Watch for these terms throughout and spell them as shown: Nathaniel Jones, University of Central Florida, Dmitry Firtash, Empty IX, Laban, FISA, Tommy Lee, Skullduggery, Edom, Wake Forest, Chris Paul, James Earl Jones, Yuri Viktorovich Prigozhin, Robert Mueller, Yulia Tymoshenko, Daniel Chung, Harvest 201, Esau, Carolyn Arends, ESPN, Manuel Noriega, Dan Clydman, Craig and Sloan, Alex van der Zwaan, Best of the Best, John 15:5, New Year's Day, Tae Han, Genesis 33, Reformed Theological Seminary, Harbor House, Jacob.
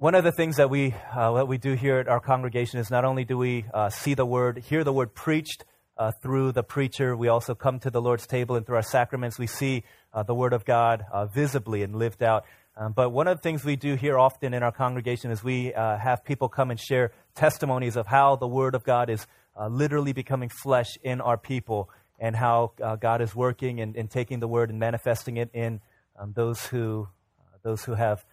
One of the things that we do here at our congregation is not only do we see the word, hear the word preached through the preacher, we also come to the Lord's table and through our sacraments we see the word of God visibly and lived out. But one of the things we do here often in our congregation is we have people come and share testimonies of how the word of God is literally becoming flesh in our people and how God is working and taking the word and manifesting it in those who have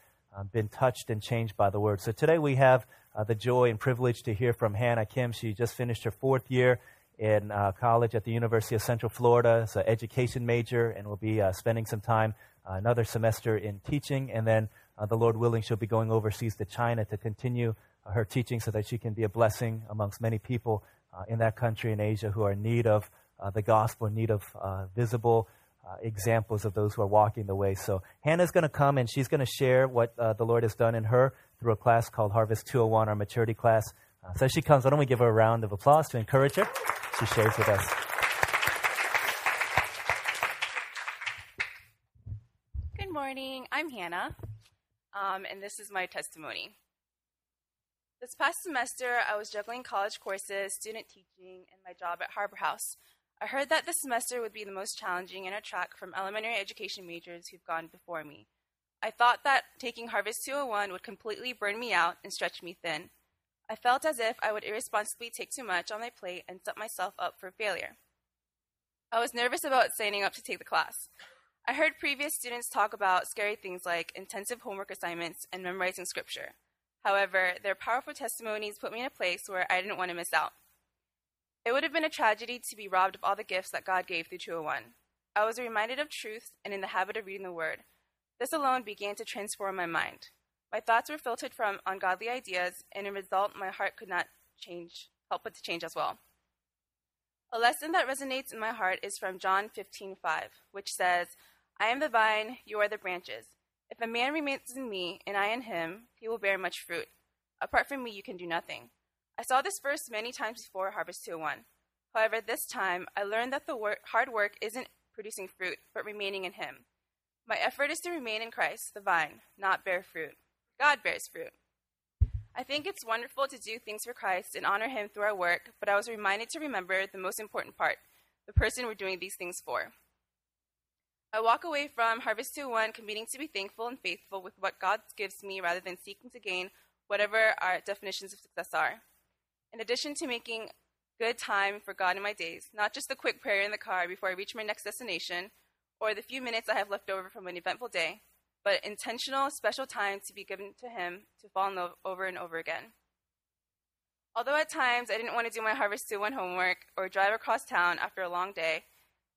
been touched and changed by the word. So today we have the joy and privilege to hear from Hannah Kim. She just finished her fourth year in college at the University of Central Florida. It's an education major and will be spending some time, another semester in teaching. And then the Lord willing, she'll be going overseas to China to continue her teaching so that she can be a blessing amongst many people in that country in Asia who are in need of the gospel, in need of visible examples of those who are walking the way. So Hannah's going to come and she's going to share what the Lord has done in her through a class called Harvest 201, our maturity class. So she comes, why don't we give her a round of applause to encourage her. She shares with us. Good morning. I'm Hannah, and this is my testimony. This past semester, I was juggling college courses, student teaching, and my job at Harbor House. I heard that this semester would be the most challenging and a track from elementary education majors who've gone before me. I thought that taking Harvest 201 would completely burn me out and stretch me thin. I felt as if I would irresponsibly take too much on my plate and set myself up for failure. I was nervous about signing up to take the class. I heard previous students talk about scary things like intensive homework assignments and memorizing scripture. However, their powerful testimonies put me in a place where I didn't want to miss out. It would have been a tragedy to be robbed of all the gifts that God gave through 201. I was reminded of truth and in the habit of reading the Word. This alone began to transform my mind. My thoughts were filtered from ungodly ideas, and in result, my heart could not help but to change as well. A lesson that resonates in my heart is from John 15:5, which says, "I am the vine, you are the branches. If a man remains in me, and I in him, he will bear much fruit. Apart from me, you can do nothing." I saw this verse many times before Harvest 201. However, this time, I learned that the hard work isn't producing fruit, but remaining in him. My effort is to remain in Christ, the vine, not bear fruit. God bears fruit. I think it's wonderful to do things for Christ and honor him through our work, but I was reminded to remember the most important part, the person we're doing these things for. I walk away from Harvest 201 committing to be thankful and faithful with what God gives me rather than seeking to gain whatever our definitions of success are. In addition to making good time for God in my days, not just the quick prayer in the car before I reach my next destination or the few minutes I have left over from an eventful day, but intentional, special time to be given to him to fall in love over and over again. Although at times I didn't want to do my Harvest 201 homework or drive across town after a long day,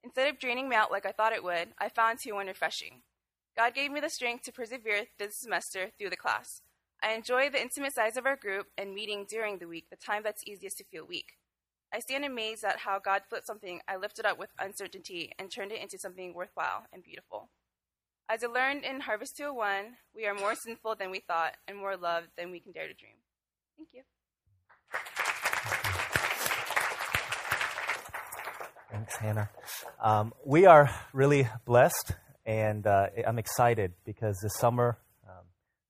instead of draining me out like I thought it would, I found 201 refreshing. God gave me the strength to persevere this semester through the class. I enjoy the intimate size of our group and meeting during the week, the time that's easiest to feel weak. I stand amazed at how God flipped something I lifted up with uncertainty and turned it into something worthwhile and beautiful. As I learned in Harvest 201, we are more sinful than we thought and more loved than we can dare to dream. Thank you. Thanks, Hannah. We are really blessed, and I'm excited because this summer,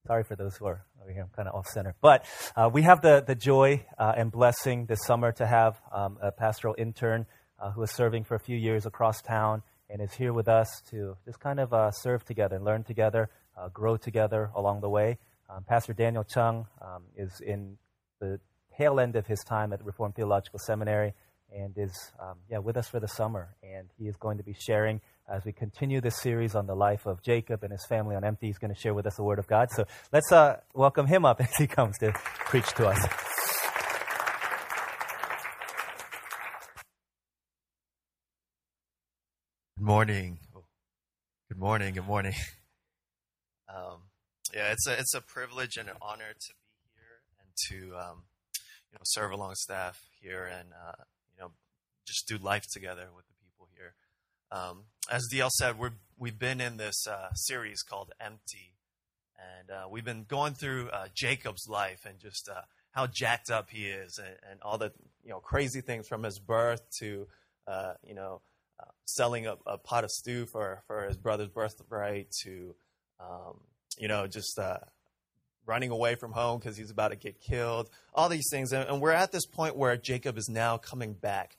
sorry for those who are over here, I'm kind of off center, but we have the joy and blessing this summer to have a pastoral intern who is serving for a few years across town and is here with us to just kind of serve together and learn together, grow together along the way. Pastor Daniel Chung is in the tail end of his time at the Reformed Theological Seminary and is with us for the summer. And he is going to be sharing, as we continue this series on the life of Jacob and his family on Empty, he's going to share with us the Word of God. So let's welcome him up as he comes to preach to us. Good morning. It's a privilege and an honor to be here and to serve along staff here and just do life together with the people here. As DL said, we've been in this series called Empty, and we've been going through Jacob's life and just how jacked up he is and all the crazy things from his birth to selling a pot of stew for his brother's birthright to, running away from home because he's about to get killed, all these things. And we're at this point where Jacob is now coming back.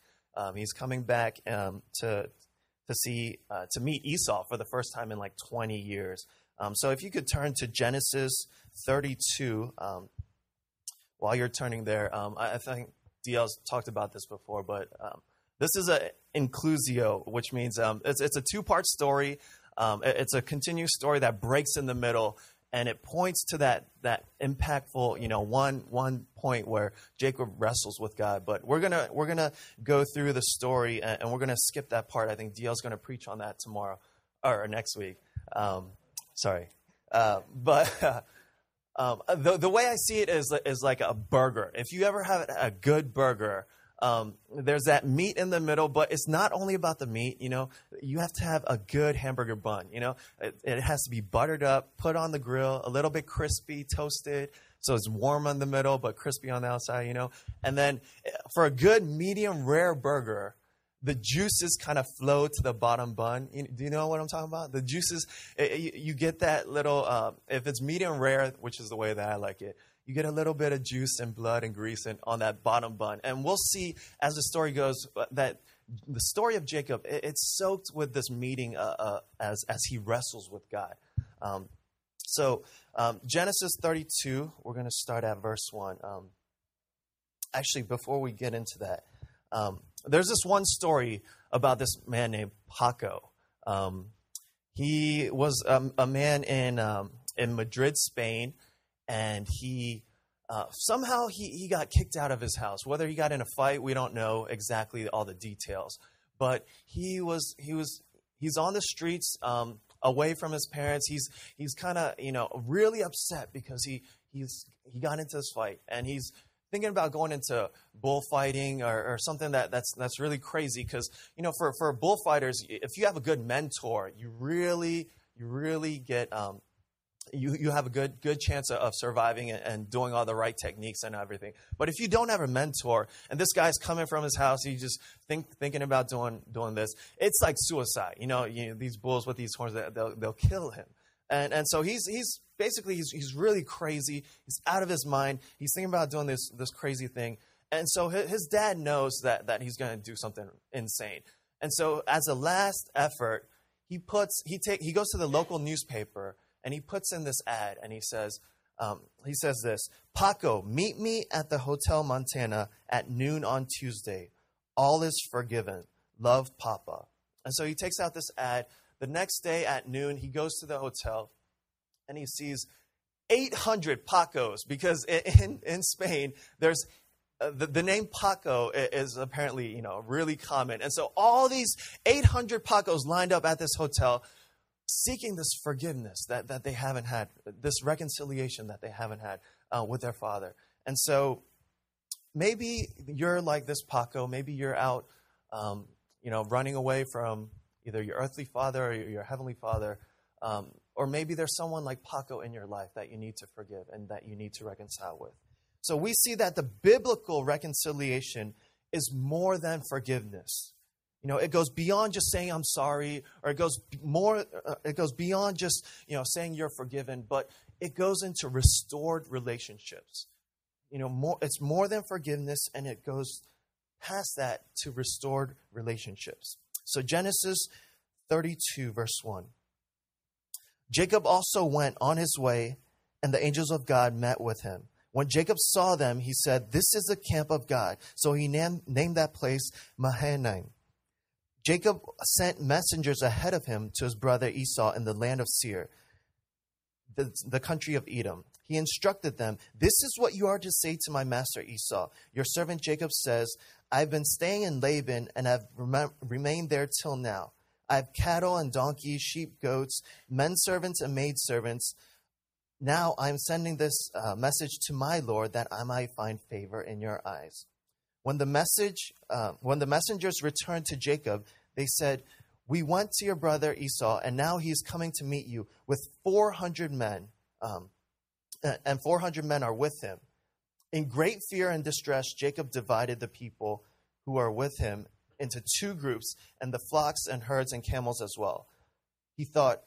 He's coming back to meet Esau for the first time in like 20 years. So if you could turn to Genesis 32, while you're turning there, I think DL's talked about this before, but this is an inclusio, which means it's a two-part story. It's a continuous story that breaks in the middle, and it points to that impactful, one point where Jacob wrestles with God. But we're gonna go through the story, and we're gonna skip that part. I think DL's gonna preach on that tomorrow or next week. The way I see it is like a burger. If you ever have a good burger, there's that meat in the middle, but it's not only about the meat. You have to have a good hamburger bun. It has to be buttered up, put on the grill, a little bit crispy, toasted, so it's warm in the middle but crispy on the outside. And then for a good medium rare burger, the juices kind of flow to the bottom bun. Do you know what I'm talking about? The juices, you get that little, if it's medium rare, which is the way that I like it, you get a little bit of juice and blood and grease on that bottom bun. And we'll see as the story goes that the story of Jacob, it's soaked with this meeting as he wrestles with God. Genesis 32, we're going to start at verse 1. Actually, before we get into that, there's this one story about this man named Paco. He was a man in Madrid, Spain, and he somehow got kicked out of his house. Whether he got in a fight, we don't know exactly all the details. But he's on the streets, away from his parents. He's kind of really upset because he got into this fight, and he's thinking about going into bullfighting or something that's really crazy, because for bullfighters, if you have a good mentor, you really get you have a good chance of surviving and doing all the right techniques and everything. But if you don't have a mentor, and this guy's coming from his house, he's just thinking about doing this, it's like suicide. These bulls with these horns, they'll kill him. And so he's really crazy. He's out of his mind. He's thinking about doing this crazy thing. And so his dad knows that he's going to do something insane. And so as a last effort, he goes to the local newspaper and he puts in this ad, and he says this: Paco, meet me at the Hotel Montana at noon on Tuesday. All is forgiven. Love, Papa. And so he takes out this ad. The next day at noon, he goes to the hotel and he sees 800 Pacos, because in Spain, there's the name Paco is apparently, really common. And so all these 800 Pacos lined up at this hotel seeking this forgiveness that they haven't had, this reconciliation that they haven't had with their father. And so maybe you're like this Paco. Maybe you're out, running away from either your earthly father or your heavenly father, or maybe there's someone like Paco in your life that you need to forgive and that you need to reconcile with. So we see that the biblical reconciliation is more than forgiveness. It goes beyond just saying I'm sorry, or it goes beyond just saying you're forgiven, but it goes into restored relationships. It's more than forgiveness, and it goes past that to restored relationships. So Genesis 32, verse 1. Jacob also went on his way, and the angels of God met with him. When Jacob saw them, he said, "This is the camp of God." So he named that place Mahanaim. Jacob sent messengers ahead of him to his brother Esau in the land of Seir, the country of Edom. He instructed them, "This is what you are to say to my master Esau. Your servant Jacob says, I've been staying in Laban and have remained there till now. I have cattle and donkeys, sheep, goats, men servants and maid servants. Now I am sending this message to my lord that I might find favor in your eyes." When the messengers returned to Jacob, they said, "We went to your brother Esau, and now he is coming to meet you with 400 men, and 400 men are with him." In great fear and distress, Jacob divided the people who were with him into two groups, and the flocks and herds and camels as well. He thought,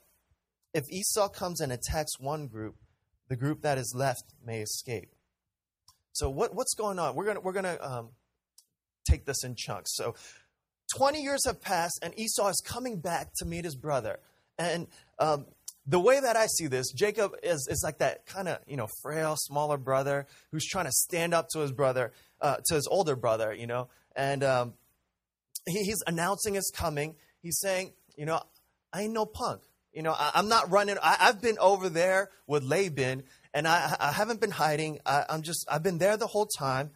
if Esau comes and attacks one group, the group that is left may escape. So what's going on? We're gonna take this in chunks. So 20 years have passed, and Esau is coming back to meet his brother. And the way that I see this, Jacob is like that kind of, frail, smaller brother who's trying to stand up to his brother, to his older brother, And he's announcing his coming. He's saying, I ain't no punk. I'm not running. I've been over there with Laban, and I haven't been hiding. I've been there the whole time,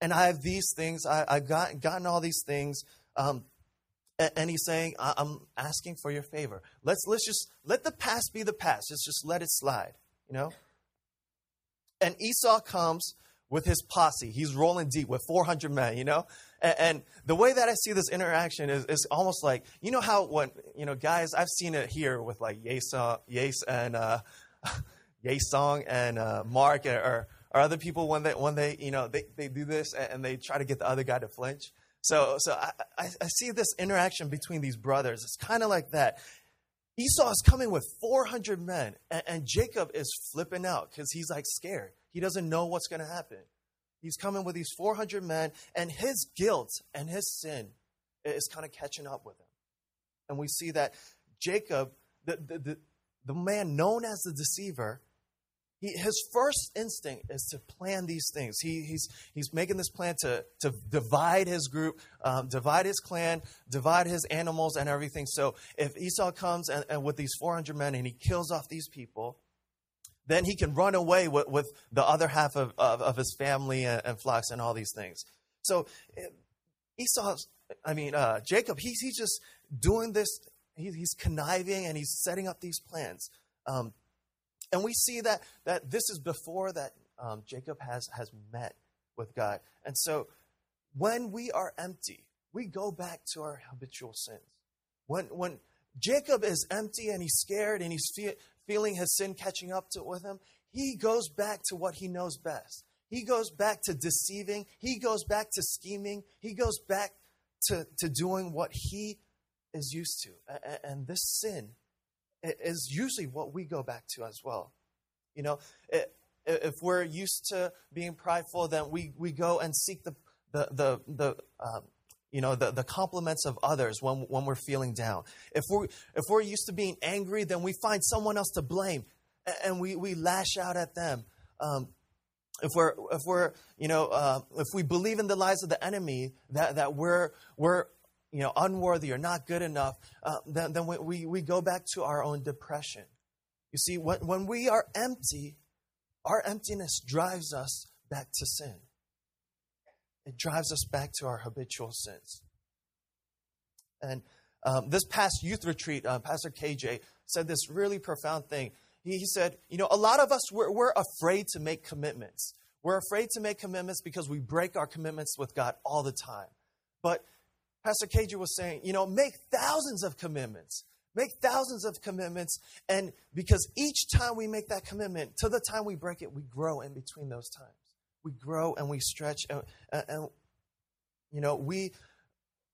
and I have these things. I've gotten all these things. And he's saying, I'm asking for your favor. Let's just let the past be the past. Let's just let it slide, And Esau comes with his posse. He's rolling deep with 400 men, And the way that I see this interaction is almost like, how when, guys, I've seen it here with like Yesong and Mark or other people when they they do this and they try to get the other guy to flinch. So I see this interaction between these brothers. It's kind of like that. Esau is coming with 400 men, and Jacob is flipping out because he's like scared. He doesn't know what's going to happen. He's coming with these 400 men, and his guilt and his sin is kind of catching up with him. And we see that Jacob, the man known as the deceiver, his first instinct is to plan these things. He's making this plan to divide his group, divide his clan, divide his animals and everything. So if Esau comes and with these 400 men and he kills off these people, then he can run away with the other half of his family and flocks and all these things. So Jacob, he's just doing this. He's conniving and he's setting up these plans. And we see that this is before that Jacob has met with God. And so when we are empty, we go back to our habitual sins. When Jacob is empty and he's scared and he's feeling his sin catching up with him, he goes back to what he knows best. He goes back to deceiving. He goes back to scheming. He goes back to doing what he is used to. And this sin is usually what we go back to as well. If we're used to being prideful, then we go and seek the compliments of others when we're feeling down. If we're used to being angry, then we find someone else to blame, and we lash out at them. If we believe in the lies of the enemy that we're unworthy or not good enough, then we go back to our own depression. You see, when we are empty, our emptiness drives us back to sin. It drives us back to our habitual sins. And this past youth retreat, Pastor KJ said this really profound thing. He said, a lot of us, we're afraid to make commitments. We're afraid to make commitments because we break our commitments with God all the time. But Pastor KJ was saying, make thousands of commitments. Make thousands of commitments. And because each time we make that commitment, till the time we break it, we grow in between those times. We grow and we stretch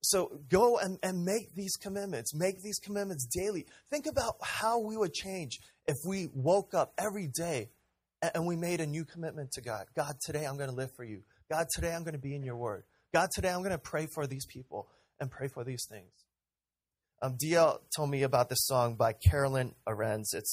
so go and make these commitments. Make these commitments daily. Think about how we would change if we woke up every day and we made a new commitment to God. God, today I'm going to live for you. God, today I'm going to be in your word. God, today I'm going to pray for these people and pray for these things. DL told me about this song by Carolyn Arends. It's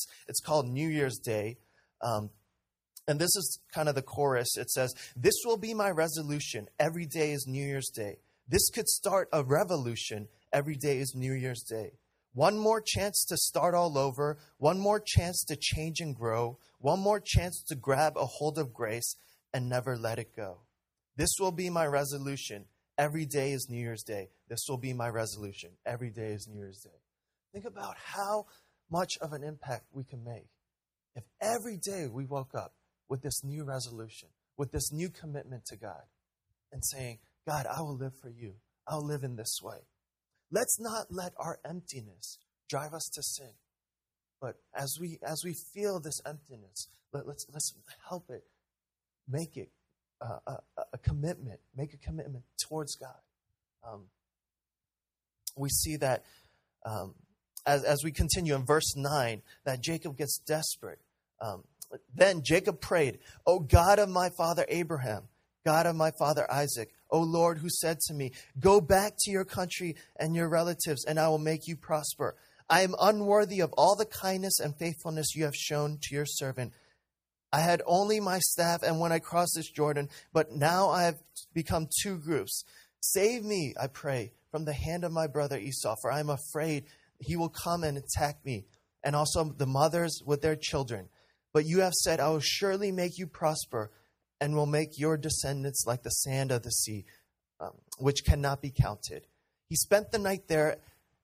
called New Year's Day. And this is kind of the chorus. It says, this will be my resolution. Every day is New Year's Day. This could start a revolution. Every day is New Year's Day. One more chance to start all over. One more chance to change and grow. One more chance to grab a hold of grace and never let it go. This will be my resolution. Every day is New Year's Day. This will be my resolution. Every day is New Year's Day. Think about how much of an impact we can make if every day we woke up with this new resolution, with this new commitment to God, and saying, God, I will live for you. I'll live in this way. Let's not let our emptiness drive us to sin. But as we feel this emptiness, let's help it, make it a commitment, make a commitment towards God. We see that as we continue in verse 9, that Jacob gets desperate. Then Jacob prayed, O God of my father Abraham, God of my father Isaac, O Lord, who said to me, go back to your country and your relatives, and I will make you prosper. I am unworthy of all the kindness and faithfulness you have shown to your servant. I had only my staff, and when I crossed this Jordan, but now I have become two groups. Save me, I pray, from the hand of my brother Esau, for I am afraid he will come and attack me, and also the mothers with their children. But you have said, I will surely make you prosper, and will make your descendants like the sand of the sea, which cannot be counted. He spent the night there,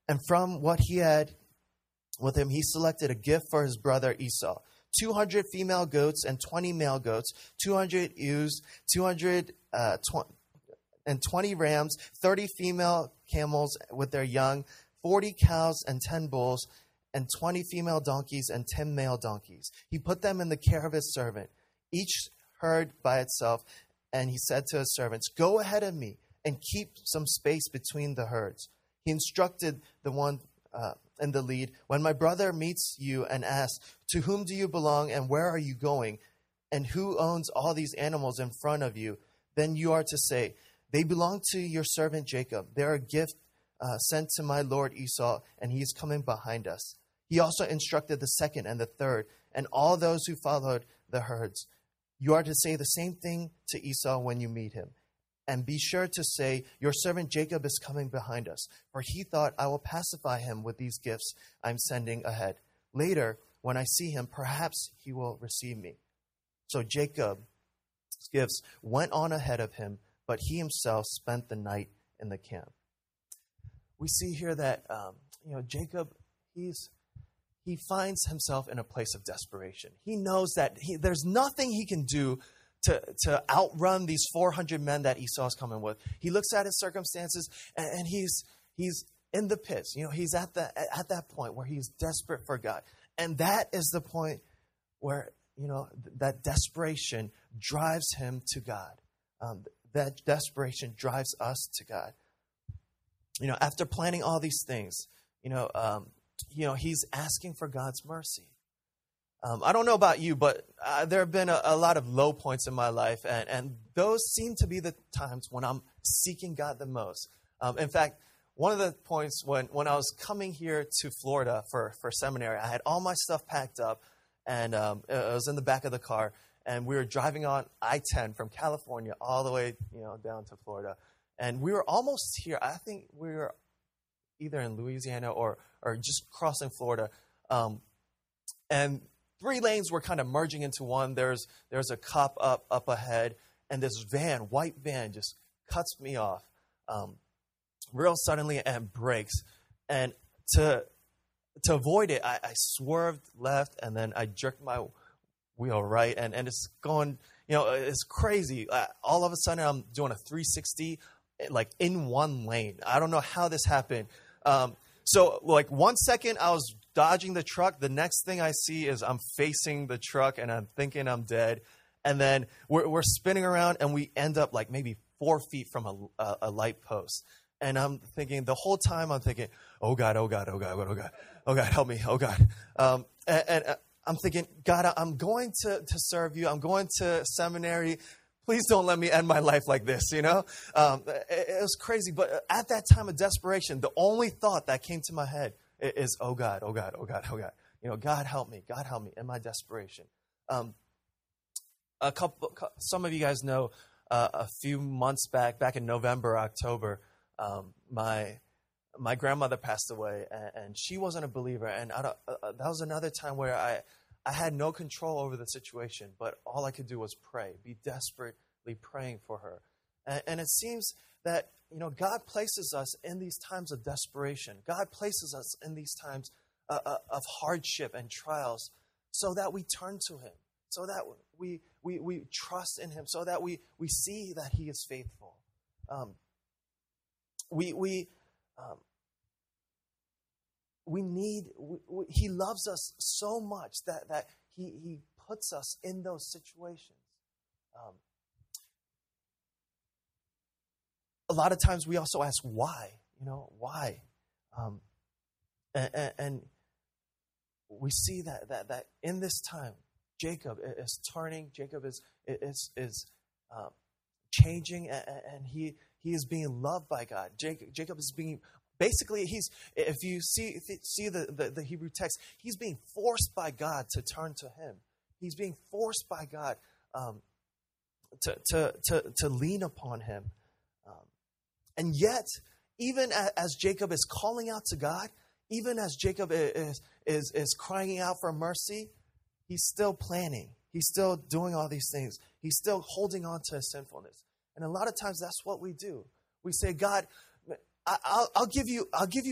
and from what he had with him, he selected a gift for his brother Esau. 200 female goats and 20 male goats, 200 ewes, 220 rams, 30 female camels with their young, 40 cows and 10 bulls, and 20 female donkeys and 10 male donkeys. He put them in the care of his servant, each herd by itself, and he said to his servants, go ahead of me and keep some space between the herds. He instructed the one in the lead, when my brother meets you and asks, to whom do you belong and where are you going? And who owns all these animals in front of you? Then you are to say, they belong to your servant Jacob. They are a gift sent to my lord Esau, and he is coming behind us. He also instructed the second and the third, and all those who followed the herds. You are to say the same thing to Esau when you meet him. And be sure to say, your servant Jacob is coming behind us. For he thought, I will pacify him with these gifts I'm sending ahead. Later, when I see him, perhaps he will receive me. So Jacob's gifts went on ahead of him, but he himself spent the night in the camp. We see here that Jacob, he finds himself in a place of desperation. He knows that there's nothing he can do to outrun these 400 men that Esau is coming with. He looks at his circumstances, and he's in the pits. He's at that point where he's desperate for God, and that is the point where that desperation drives him to God. That desperation drives us to God. After planning all these things, he's asking for God's mercy. I don't know about you, but there have been a lot of low points in my life, and those seem to be the times when I'm seeking God the most. In fact, one of the points when I was coming here to Florida for seminary, I had all my stuff packed up, and it was in the back of the car, and we were driving on I-10 from California all the way down to Florida, and we were almost here. I think we were either in Louisiana or just crossing Florida, and three lanes were kind of merging into one. There's a cop up ahead, and this white van, just cuts me off real suddenly and brakes. And to avoid it, I swerved left, and then I jerked my wheel right, and it's going, it's crazy. All of a sudden, I'm doing a 360, like in one lane. I don't know how this happened. So, 1 second, I was dodging the truck. The next thing I see is I'm facing the truck, and I'm thinking I'm dead. And then we're spinning around, and we end up like maybe 4 feet from a light post. And I'm thinking the whole time, oh God, oh God, oh God, oh God, oh God, help me, oh God. And I'm thinking, God, I'm going to serve you. I'm going to seminary. Please don't let me end my life like this, It was crazy. But at that time of desperation, the only thought that came to my head is, oh God, oh God, oh God, oh God. God help me in my desperation. Some of you guys know a few months back in November, October, my grandmother passed away, and she wasn't a believer. And that was another time where I had no control over the situation, but all I could do was pray, be desperately praying for her. And it seems that, God places us in these times of desperation. God places us in these times of hardship and trials so that we turn to him, so that we trust in him, so that we see that he is faithful. We need. He loves us so much that he puts us in those situations. A lot of times we also ask why. Why, and we see that in this time Jacob is turning. Jacob is changing, and he is being loved by God. Jacob is being, basically, if you see the Hebrew text, he's being forced by God to turn to him. He's being forced by God to lean upon him. And yet, even as Jacob is calling out to God, even as Jacob is crying out for mercy, he's still planning. He's still doing all these things. He's still holding on to his sinfulness. And a lot of times that's what we do. We say, God, I'll give you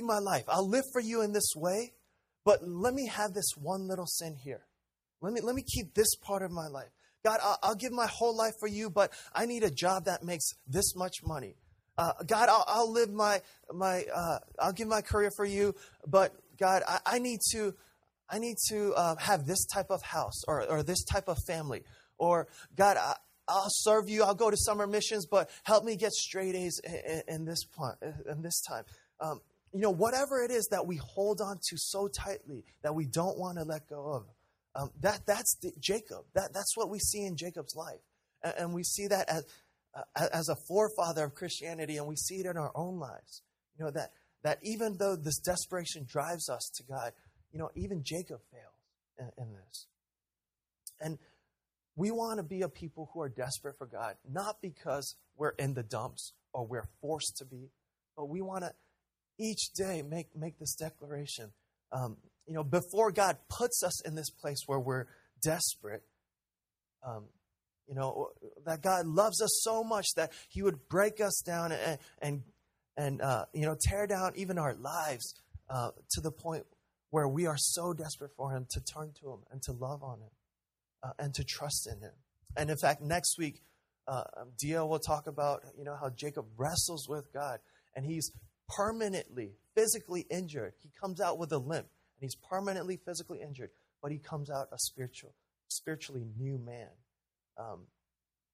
my life. I'll live for you in this way, but let me have this one little sin here. Let me keep this part of my life. God, I'll give my whole life for you, but I need a job that makes this much money. God, I'll live my I'll give my career for you, but God, I need to have this type of house or this type of family. Or God, I'll serve you. I'll go to summer missions, but help me get straight A's in this time. Whatever it is that we hold on to so tightly that we don't want to let go of, that's Jacob. That's what we see in Jacob's life, and we see that as a forefather of Christianity, and we see it in our own lives. That even though this desperation drives us to God, even Jacob fails in this. And we want to be a people who are desperate for God, not because we're in the dumps or we're forced to be, but we want to each day make this declaration. Before God puts us in this place where we're desperate, that God loves us so much that He would break us down and tear down even our lives to the point where we are so desperate for Him to turn to Him and to love on Him. And to trust in Him. And in fact, next week, Dia will talk about how Jacob wrestles with God, and he's permanently, physically injured. He comes out with a limp, and he's permanently, physically injured, but he comes out a spiritually new man.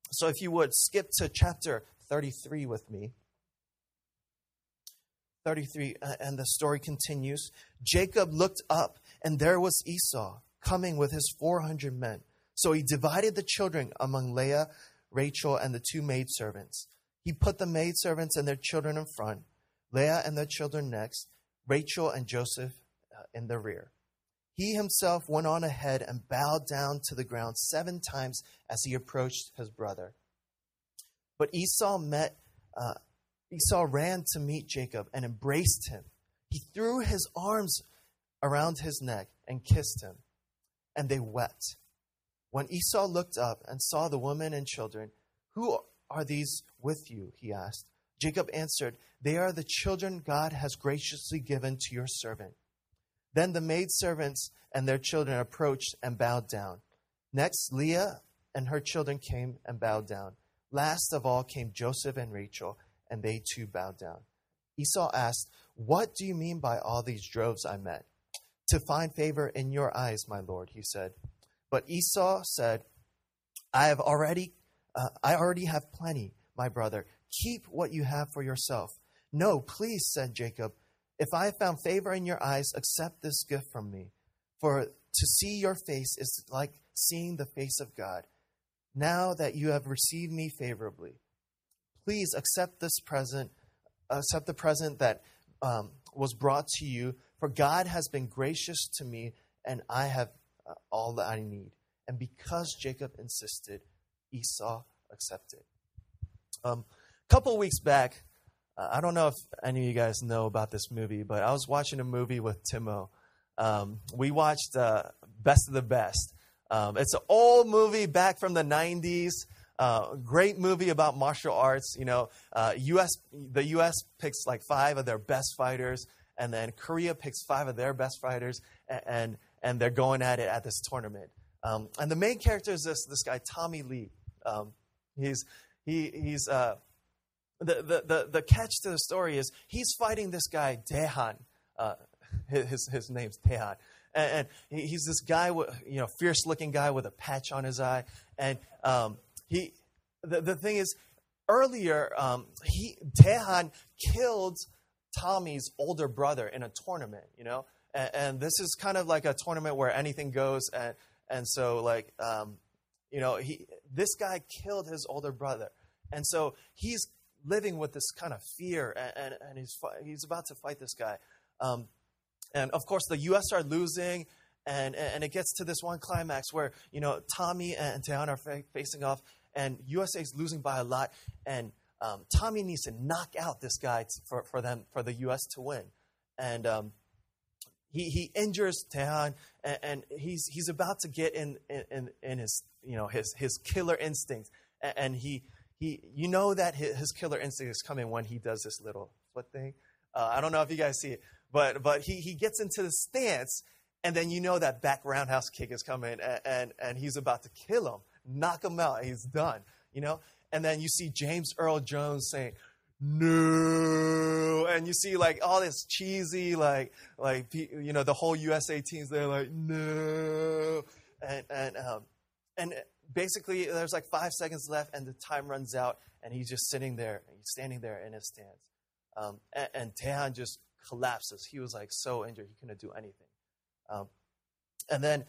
So if you would, skip to chapter 33 with me. 33, and the story continues. Jacob looked up, and there was Esau, coming with his 400 men. So he divided the children among Leah, Rachel, and the two maidservants. He put the maidservants and their children in front, Leah and their children next, Rachel and Joseph in the rear. He himself went on ahead and bowed down to the ground 7 times as he approached his brother. But Esau ran to meet Jacob and embraced him. He threw his arms around his neck and kissed him, and they wept. When Esau looked up and saw the women and children, "Who are these with you?" he asked. Jacob answered, "They are the children God has graciously given to your servant." Then the maidservants and their children approached and bowed down. Next, Leah and her children came and bowed down. Last of all came Joseph and Rachel, and they too bowed down. Esau asked, "What do you mean by all these droves I met? To find favor in your eyes, my lord," he said. But Esau said, I already have plenty, my brother. Keep what you have for yourself." "No, please," said Jacob. "If I have found favor in your eyes, accept this gift from me. For to see your face is like seeing the face of God. Now that you have received me favorably, please accept this present. Accept the present that was brought to you. For God has been gracious to me, and I have all that I need." And because Jacob insisted, Esau accepted. A couple weeks back, I don't know if any of you guys know about this movie, but I was watching a movie with Timo. We watched Best of the Best. It's an old movie back from the 90s. Great movie about martial arts. The U.S. picks like 5 of their best fighters, and then Korea picks 5 of their best fighters, and they're going at it at this tournament. And the main character is this guy Tommy Lee. The catch to the story is he's fighting this guy Tae Han. His name's Tae Han, and he's this guy with fierce looking guy with a patch on his eye. And the thing is, earlier Tae Han killed Tommy's older brother in a tournament, and this is kind of like a tournament where anything goes, and And so, like, this guy killed his older brother. And so he's living with this kind of fear, and he's about to fight this guy. And, of course, the U.S. are losing, and it gets to this one climax where, Tommy and Tae Han are facing off, and USA is losing by a lot, and Tommy needs to knock out this guy for the U.S. to win. And he injures Tae Han, and he's about to get in his his killer instincts, and he that his killer instinct is coming when he does this little foot thing. I don't know if you guys see it, but he gets into the stance, and then that back roundhouse kick is coming, and he's about to kill him, knock him out, he's done, And then you see James Earl Jones saying, "No," and you see like all this cheesy, the whole USA teams, they're like, "No," and basically there's like 5 seconds left, and the time runs out, and he's just sitting there, and he's standing there in his stance, and Tae Han just collapses. He was like so injured, he couldn't do anything, and then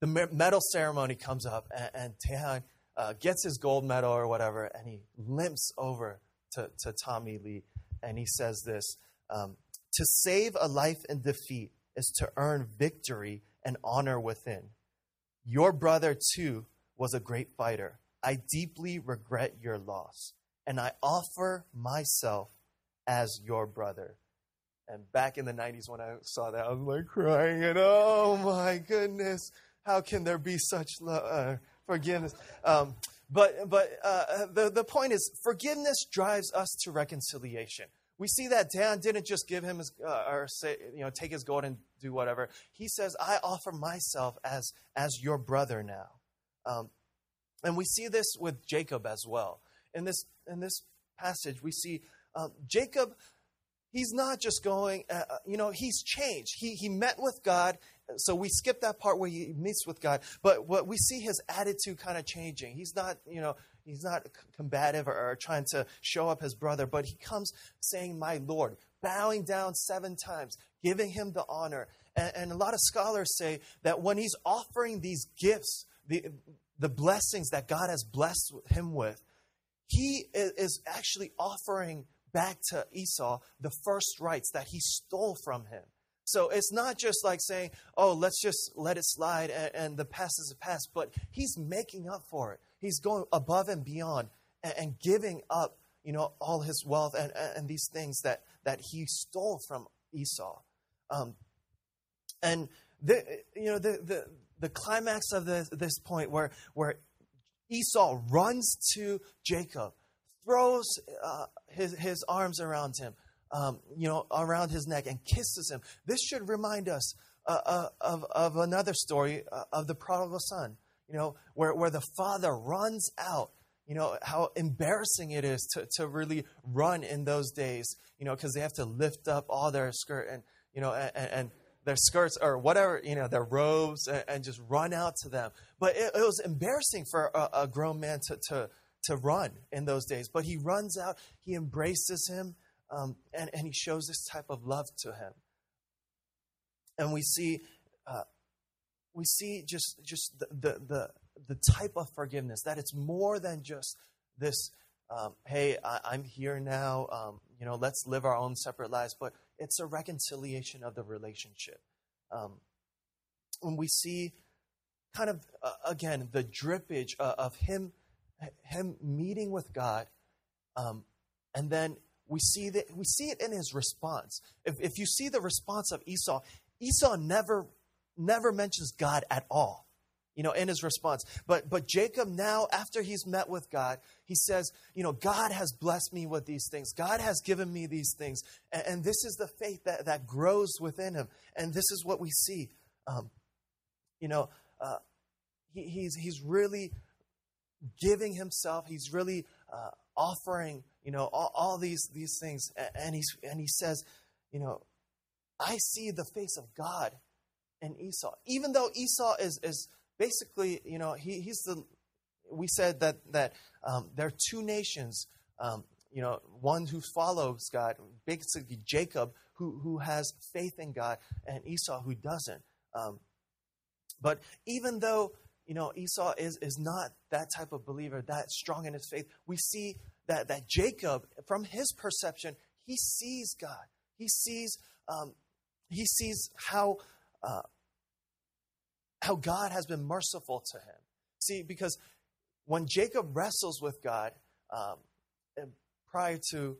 the medal ceremony comes up, and Tae Han gets his gold medal or whatever, and he limps over to Tommy Lee, and he says this, "To save a life in defeat is to earn victory and honor within. Your brother, too, was a great fighter. I deeply regret your loss, and I offer myself as your brother." And back in the 90s when I saw that, I was like crying, and oh my goodness, how can there be such forgiveness? But the point is, forgiveness drives us to reconciliation. We see that Tae Han didn't just give him his, take his gold and do whatever. He says, "I offer myself as your brother now," and we see this with Jacob as well. In this passage, we see Jacob. He's not just going. He's changed. He met with God. So we skip that part where he meets with God, but what we see his attitude kind of changing. He's not, he's not combative or trying to show up his brother, but he comes saying, "My Lord," bowing down 7 times, giving him the honor. And a lot of scholars say that when he's offering these gifts, the blessings that God has blessed him with, he is actually offering back to Esau the first rights that he stole from him. So it's not just like saying, "Oh, let's just let it slide and the past is the past," but he's making up for it. He's going above and beyond and giving up, all his wealth and these things that he stole from Esau. The climax of this point where Esau runs to Jacob, throws his arms around him, around his neck and kisses him. This should remind us of another story of the prodigal son, where the father runs out, how embarrassing it is to really run in those days, because they have to lift up all their skirt and, and their skirts or whatever, their robes and just run out to them. But it was embarrassing for a grown man to run in those days. But he runs out, he embraces him, and he shows this type of love to him, and we see just the type of forgiveness that it's more than just this. Hey, I'm here now. Let's live our own separate lives, but it's a reconciliation of the relationship. When we see kind of again the drippage of him meeting with God, and then. We see it in his response. If you see the response of Esau, Esau never mentions God at all, in his response. But Jacob now, after he's met with God, he says, "God has blessed me with these things. God has given me these things." And this is the faith that grows within him. And this is what we see. He's really giving himself. He's really offering all these things, and he says, "I see the face of God in Esau," even though Esau is basically, he's the. We said that there are two nations, one who follows God, basically Jacob, who has faith in God, and Esau who doesn't. But even though, you know, Esau is not that type of believer, that strong in his faith, we see that Jacob, from his perception, he sees God. He sees how God has been merciful to him. See, because when Jacob wrestles with God, prior to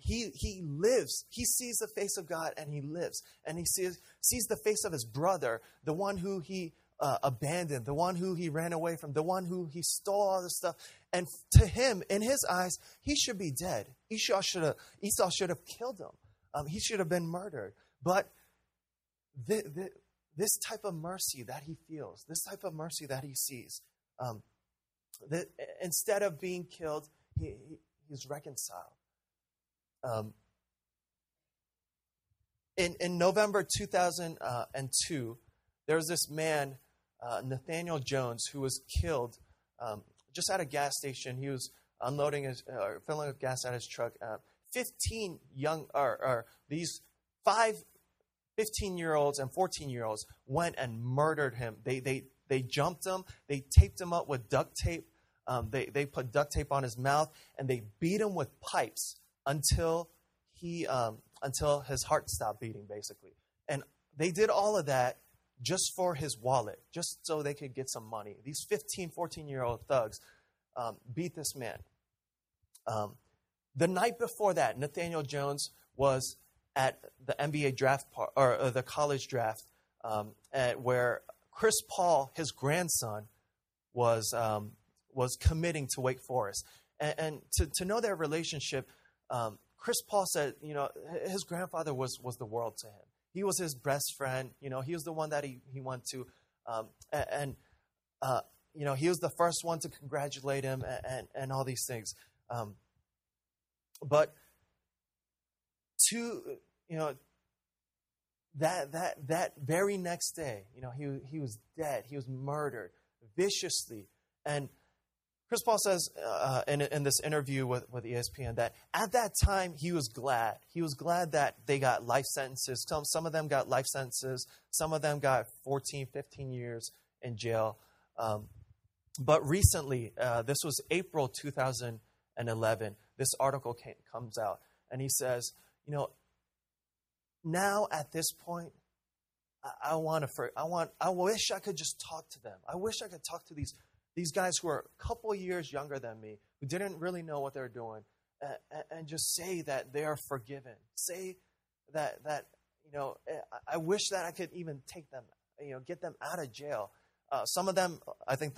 he lives. He sees the face of God and he lives, and he sees the face of his brother, the one who he abandoned, the one who he ran away from, the one who he stole all this stuff. And to him, in his eyes, he should be dead. Esau should have killed him. He should have been murdered. But this type of mercy that he feels, this type of mercy that he sees, that instead of being killed, he's reconciled. In November 2002, there was this man, Nathaniel Jones, who was killed just at a gas station. He was unloading or filling up gas at his truck. 15-year-olds and 14-year-olds went and murdered him. They jumped him. They taped him up with duct tape. They put duct tape on his mouth, and they beat him with pipes until his heart stopped beating, basically. And they did all of that just for his wallet, just so they could get some money. These 15, 14-year-old thugs beat this man. The night before that, Nathaniel Jones was at the NBA draft or the college draft, where Chris Paul, his grandson, was committing to Wake Forest, and to know their relationship. Chris Paul said, you know, his grandfather was the world to him. He was his best friend. You know, he was the one that he went to, you know, he was the first one to congratulate him and all these things. But you know, that very next day, you know, he was dead. He was murdered viciously. And Chris Paul says in this interview with ESPN that at that time he was glad. He was glad that they got life sentences. Some of them got life sentences. Some of them got 14, 15 years in jail. But recently, this was April 2011, this article comes out. And he says, you know, now at this point, I wish I could just talk to them. I wish I could talk to these guys who are a couple years younger than me, who didn't really know what they were doing, and just say that they are forgiven. Say that you know, I wish that I could even take them, you know, get them out of jail. Some of them, I think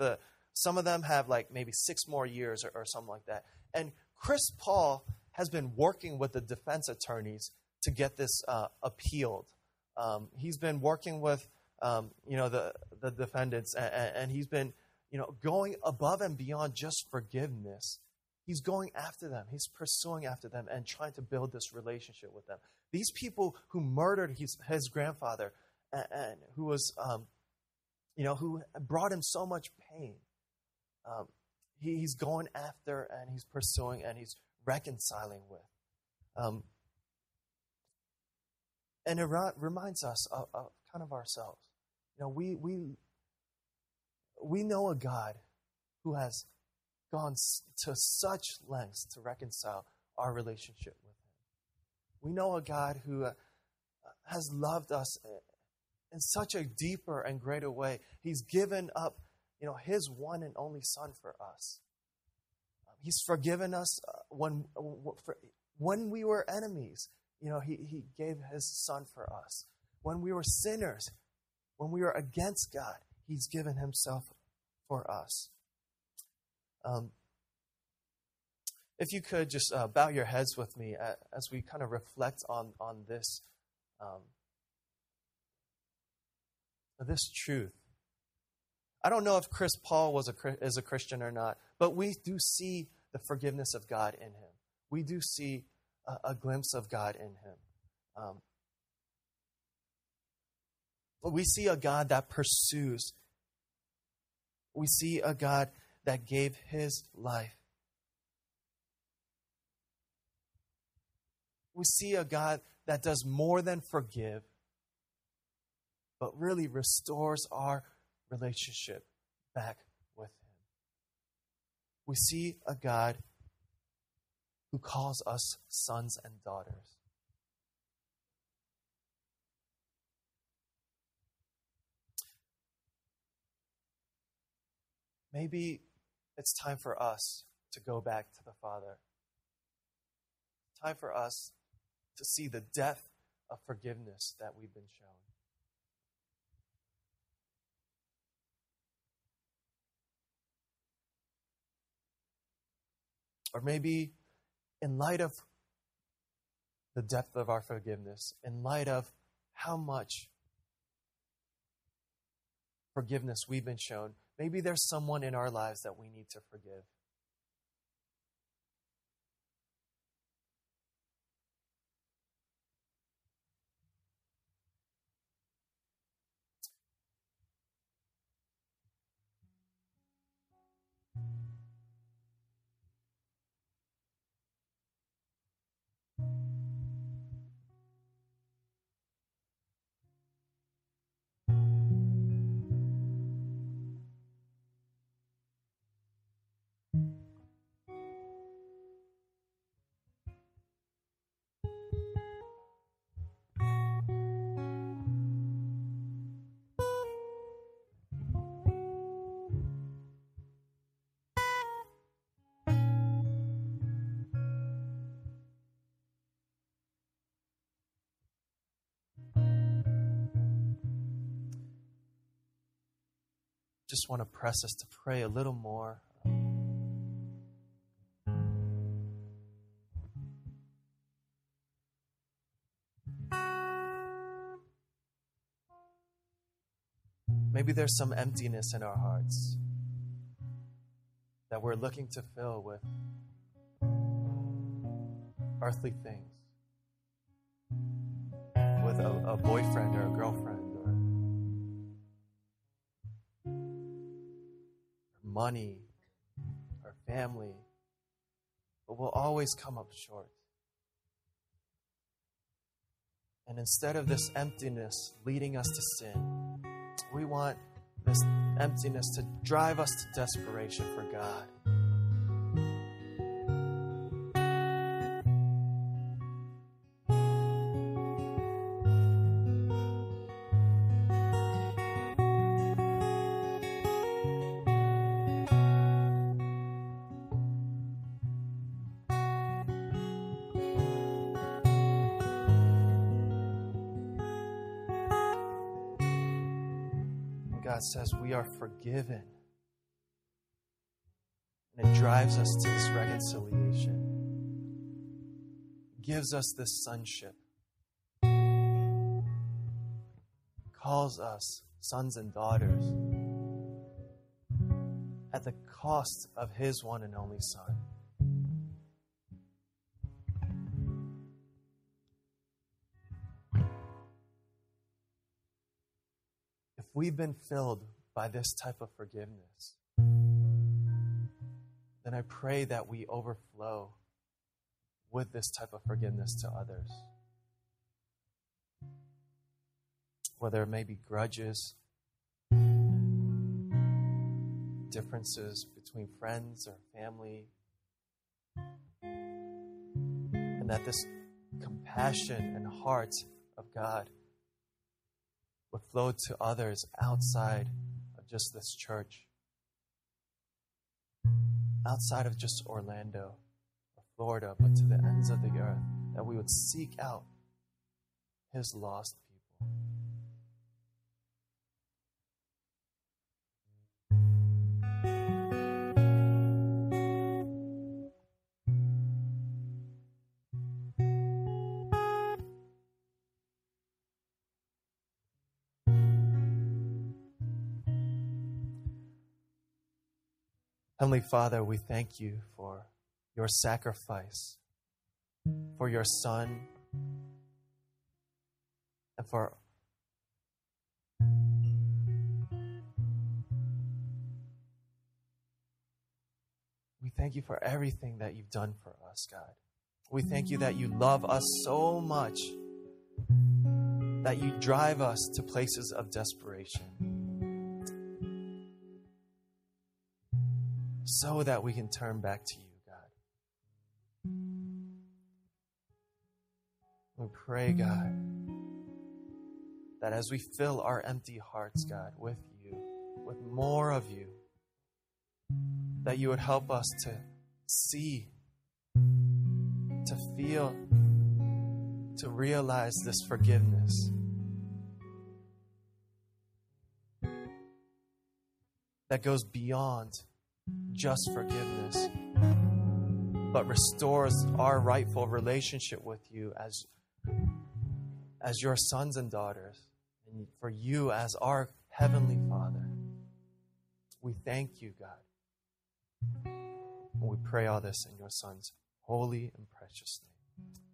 some of them have like maybe 6 more years or something like that. And Chris Paul has been working with the defense attorneys to get this appealed. He's been working with you know, the defendants, and he's been, you know, going above and beyond just forgiveness. He's going after them. He's pursuing after them and trying to build this relationship with them. These people who murdered his grandfather and who was, you know, who brought him so much pain, he's going after and he's pursuing and he's reconciling with. And it reminds us of kind of ourselves. You know, we know a God who has gone to such lengths to reconcile our relationship with him. We know a God who has loved us in such a deeper and greater way. He's given up, you know, his one and only son for us. He's forgiven us when we were enemies. You know, he gave his son for us. When we were sinners, when we were against God, he's given himself for us. If you could just bow your heads with me as we kind of reflect on this, this truth. I don't know if Chris Paul is a Christian or not, but we do see the forgiveness of God in him. We do see a glimpse of God in him. We see a God that pursues. We see a God that gave his life. We see a God that does more than forgive, but really restores our relationship back with him. We see a God who calls us sons and daughters. Maybe it's time for us to go back to the Father. Time for us to see the depth of forgiveness that we've been shown. Or maybe in light of the depth of our forgiveness, in light of how much forgiveness we've been shown, maybe there's someone in our lives that we need to forgive. Just want to press us to pray a little more. Maybe there's some emptiness in our hearts that we're looking to fill with earthly things, with a boyfriend or a girlfriend, money, our family, but we'll always come up short. And instead of this emptiness leading us to sin, we want this emptiness to drive us to desperation for God. Says we are forgiven, and it drives us to this reconciliation. It gives us this sonship, it calls us sons and daughters at the cost of his one and only Son. We've been filled by this type of forgiveness, then I pray that we overflow with this type of forgiveness to others. Whether it may be grudges, differences between friends or family, and that this compassion and heart of God would flow to others outside of just this church, outside of just Orlando or Florida, but to the ends of the earth, that we would seek out his lost people. Heavenly Father, we thank you for your sacrifice, for your Son, and for we thank you for everything that you've done for us, God. We thank you that you love us so much that you drive us to places of desperation. so that we can turn back to you, God. We pray, God, that as we fill our empty hearts, God, with you, with more of you, that you would help us to see, to feel, to realize this forgiveness. That goes beyond just forgiveness, but restores our rightful relationship with you as your sons and daughters, and for you as our Heavenly Father. We thank you, God. And we pray all this in your Son's holy and precious name.